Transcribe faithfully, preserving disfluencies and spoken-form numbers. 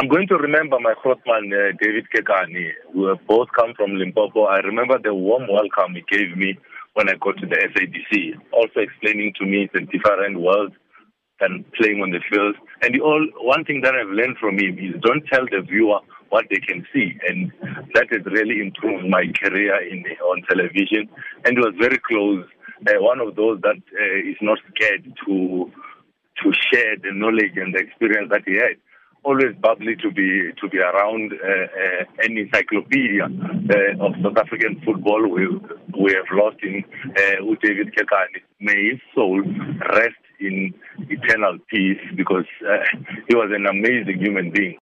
I'm going to remember my crossman, uh, David Kekana, who have both come from Limpopo. I remember the warm welcome he gave me when I got to the S A B C, also explaining to me it's a different world than playing on the field. And the all, one thing that I've learned from him is don't tell the viewer what they can see. And that has really improved my career in on television. And it was very close. Uh, one of those that uh, is not scared to to share the knowledge and the experience that he had. Always bubbly to be to be around uh, uh, an encyclopedia uh, of South African football. We we have lost in uh, David Kekana. May his soul rest in eternal peace, because uh, he was an amazing human being.